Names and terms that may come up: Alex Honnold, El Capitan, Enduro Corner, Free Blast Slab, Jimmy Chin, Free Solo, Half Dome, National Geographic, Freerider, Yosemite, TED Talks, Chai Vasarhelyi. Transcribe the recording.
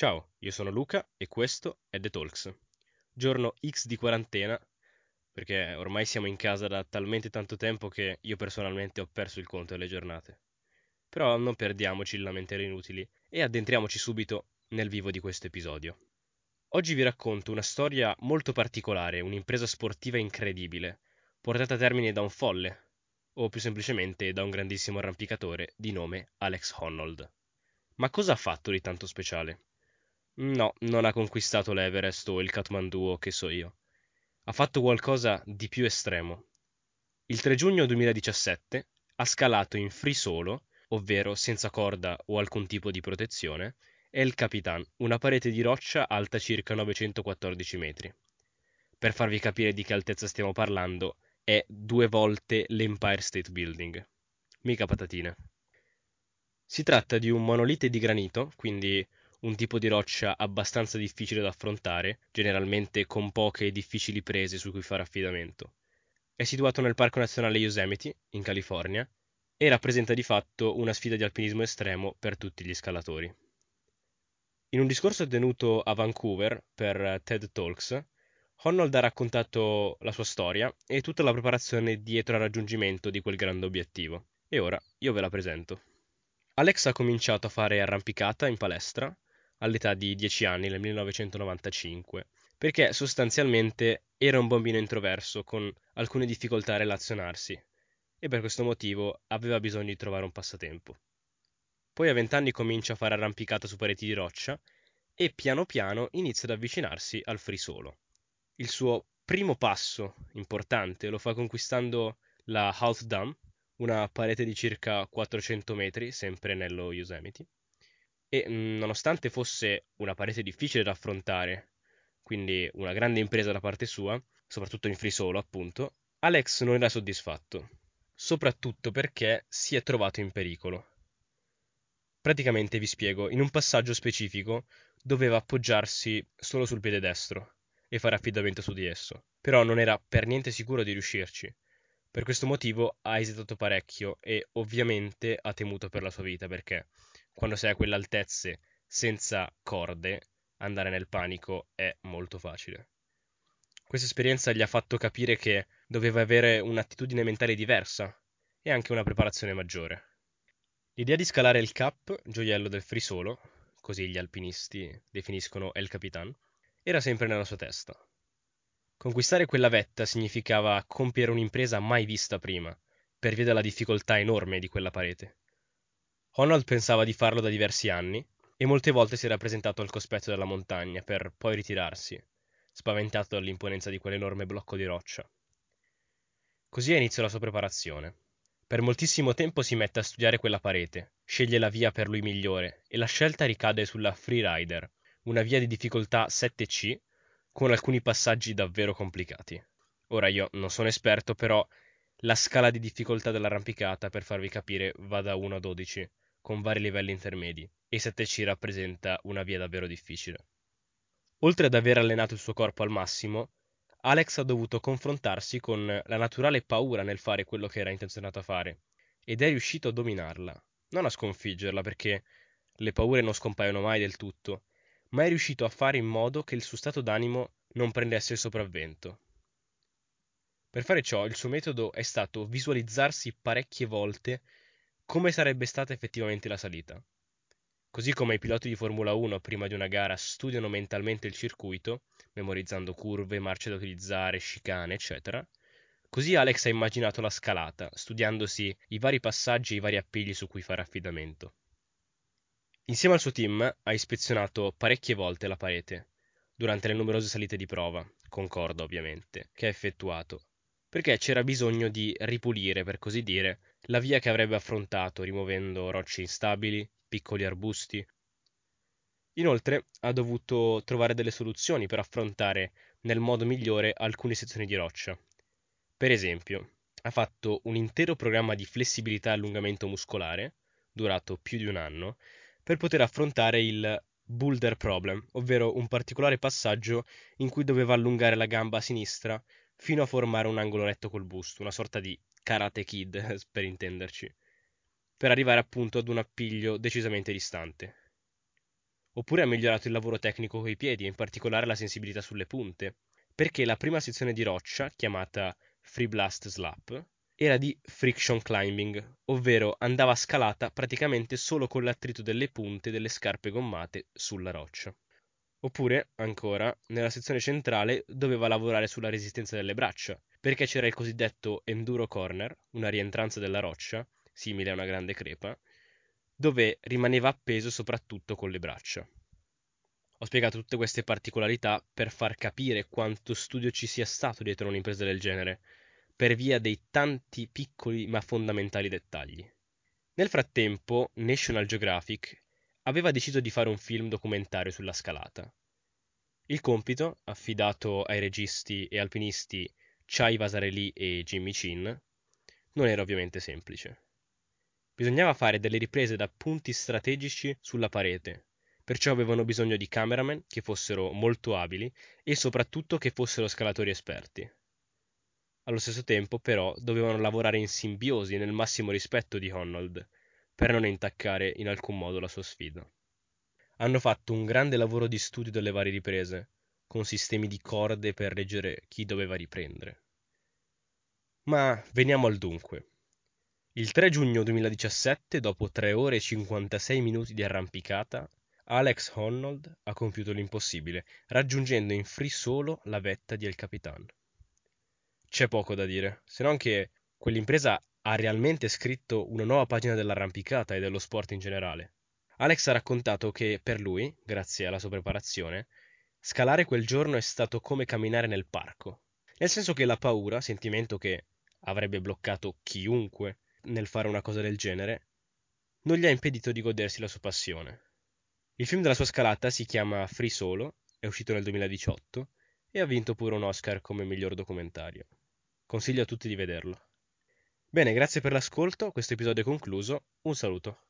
Ciao, io sono Luca e questo è TED Talks. Giorno X di quarantena, perché ormai siamo in casa da talmente tanto tempo che io personalmente ho perso il conto delle giornate. Però non perdiamoci in lamentele inutili e addentriamoci subito nel vivo di questo episodio. Oggi vi racconto una storia molto particolare, un'impresa sportiva incredibile, portata a termine da un folle, o più semplicemente da un grandissimo arrampicatore di nome Alex Honnold. Ma cosa ha fatto di tanto speciale? No, non ha conquistato l'Everest o il Kathmandu o che so io. Ha fatto qualcosa di più estremo. Il 3 giugno 2017 ha scalato in free solo, ovvero senza corda o alcun tipo di protezione, El Capitan, una parete di roccia alta circa 914 metri. Per farvi capire di che altezza stiamo parlando, è 2 volte l'Empire State Building. Mica patatine. Si tratta di un monolite di granito, quindi un tipo di roccia abbastanza difficile da affrontare, generalmente con poche e difficili prese su cui fare affidamento. È situato nel Parco Nazionale Yosemite, in California, e rappresenta di fatto una sfida di alpinismo estremo per tutti gli scalatori. In un discorso tenuto a Vancouver per TED Talks, Honnold ha raccontato la sua storia e tutta la preparazione dietro al raggiungimento di quel grande obiettivo. E ora io ve la presento. Alex ha cominciato a fare arrampicata in palestra all'età di 10 anni, nel 1995, perché sostanzialmente era un bambino introverso con alcune difficoltà a relazionarsi e per questo motivo aveva bisogno di trovare un passatempo. Poi a 20 anni comincia a fare arrampicata su pareti di roccia e piano piano inizia ad avvicinarsi al free solo. Il suo primo passo importante lo fa conquistando la Half Dome, una parete di circa 400 metri, sempre nello Yosemite, e nonostante fosse una parete difficile da affrontare, quindi una grande impresa da parte sua, soprattutto in free solo appunto, Alex non era soddisfatto, soprattutto perché si è trovato in pericolo. Praticamente vi spiego, in un passaggio specifico doveva appoggiarsi solo sul piede destro e fare affidamento su di esso, però non era per niente sicuro di riuscirci. Per questo motivo ha esitato parecchio e ovviamente ha temuto per la sua vita, perché quando sei a quelle altezze senza corde, andare nel panico è molto facile. Questa esperienza gli ha fatto capire che doveva avere un'attitudine mentale diversa e anche una preparazione maggiore. L'idea di scalare il Cap, gioiello del free solo, così gli alpinisti definiscono El Capitan, era sempre nella sua testa. Conquistare quella vetta significava compiere un'impresa mai vista prima, per via della difficoltà enorme di quella parete. Honnold pensava di farlo da diversi anni e molte volte si era presentato al cospetto della montagna per poi ritirarsi, spaventato dall'imponenza di quell'enorme blocco di roccia. Così ha iniziato la sua preparazione. Per moltissimo tempo si mette a studiare quella parete, sceglie la via per lui migliore e la scelta ricade sulla Freerider, una via di difficoltà 7C con alcuni passaggi davvero complicati. Ora io non sono esperto, però la scala di difficoltà dell'arrampicata, per farvi capire, va da 1 a 12, con vari livelli intermedi, e 7C rappresenta una via davvero difficile. Oltre ad aver allenato il suo corpo al massimo, Alex ha dovuto confrontarsi con la naturale paura nel fare quello che era intenzionato a fare, ed è riuscito a dominarla, non a sconfiggerla, perché le paure non scompaiono mai del tutto, ma è riuscito a fare in modo che il suo stato d'animo non prendesse il sopravvento. Per fare ciò, il suo metodo è stato visualizzarsi parecchie volte come sarebbe stata effettivamente la salita. Così come i piloti di Formula 1 prima di una gara studiano mentalmente il circuito, memorizzando curve, marce da utilizzare, chicane, eccetera, così Alex ha immaginato la scalata, studiandosi i vari passaggi e i vari appigli su cui fare affidamento. Insieme al suo team ha ispezionato parecchie volte la parete, durante le numerose salite di prova, con corda ovviamente, che ha effettuato, perché c'era bisogno di ripulire, per così dire, la via che avrebbe affrontato, rimuovendo rocce instabili, piccoli arbusti. Inoltre ha dovuto trovare delle soluzioni per affrontare nel modo migliore alcune sezioni di roccia. Per esempio, ha fatto un intero programma di flessibilità e allungamento muscolare, durato più di un anno, per poter affrontare il boulder problem, ovvero un particolare passaggio in cui doveva allungare la gamba a sinistra fino a formare un angolo retto col busto, una sorta di Karate Kid, per intenderci, per arrivare appunto ad un appiglio decisamente distante. Oppure ha migliorato il lavoro tecnico coi piedi, e in particolare la sensibilità sulle punte, perché la prima sezione di roccia, chiamata Free Blast Slab, era di friction climbing, ovvero andava scalata praticamente solo con l'attrito delle punte delle scarpe gommate sulla roccia. Oppure, ancora, nella sezione centrale doveva lavorare sulla resistenza delle braccia, perché c'era il cosiddetto Enduro Corner, una rientranza della roccia, simile a una grande crepa, dove rimaneva appeso soprattutto con le braccia. Ho spiegato tutte queste particolarità per far capire quanto studio ci sia stato dietro un'impresa del genere, per via dei tanti piccoli ma fondamentali dettagli. Nel frattempo, National Geographic aveva deciso di fare un film documentario sulla scalata. Il compito, affidato ai registi e alpinisti Chai Vasarhelyi e Jimmy Chin, non era ovviamente semplice. Bisognava fare delle riprese da punti strategici sulla parete, perciò avevano bisogno di cameraman che fossero molto abili e soprattutto che fossero scalatori esperti. Allo stesso tempo, però, dovevano lavorare in simbiosi nel massimo rispetto di Honnold, per non intaccare in alcun modo la sua sfida. Hanno fatto un grande lavoro di studio delle varie riprese, con sistemi di corde per reggere chi doveva riprendere. Ma veniamo al dunque. Il 3 giugno 2017, dopo 3 ore e 56 minuti di arrampicata, Alex Honnold ha compiuto l'impossibile, raggiungendo in free solo la vetta di El Capitan. C'è poco da dire, se non che quell'impresa ha realmente scritto una nuova pagina dell'arrampicata e dello sport in generale. Alex ha raccontato che per lui, grazie alla sua preparazione, scalare quel giorno è stato come camminare nel parco. Nel senso che la paura, sentimento che avrebbe bloccato chiunque nel fare una cosa del genere, non gli ha impedito di godersi la sua passione. Il film della sua scalata si chiama Free Solo, è uscito nel 2018 e ha vinto pure un Oscar come miglior documentario. Consiglio a tutti di vederlo. Bene, grazie per l'ascolto, questo episodio è concluso, un saluto.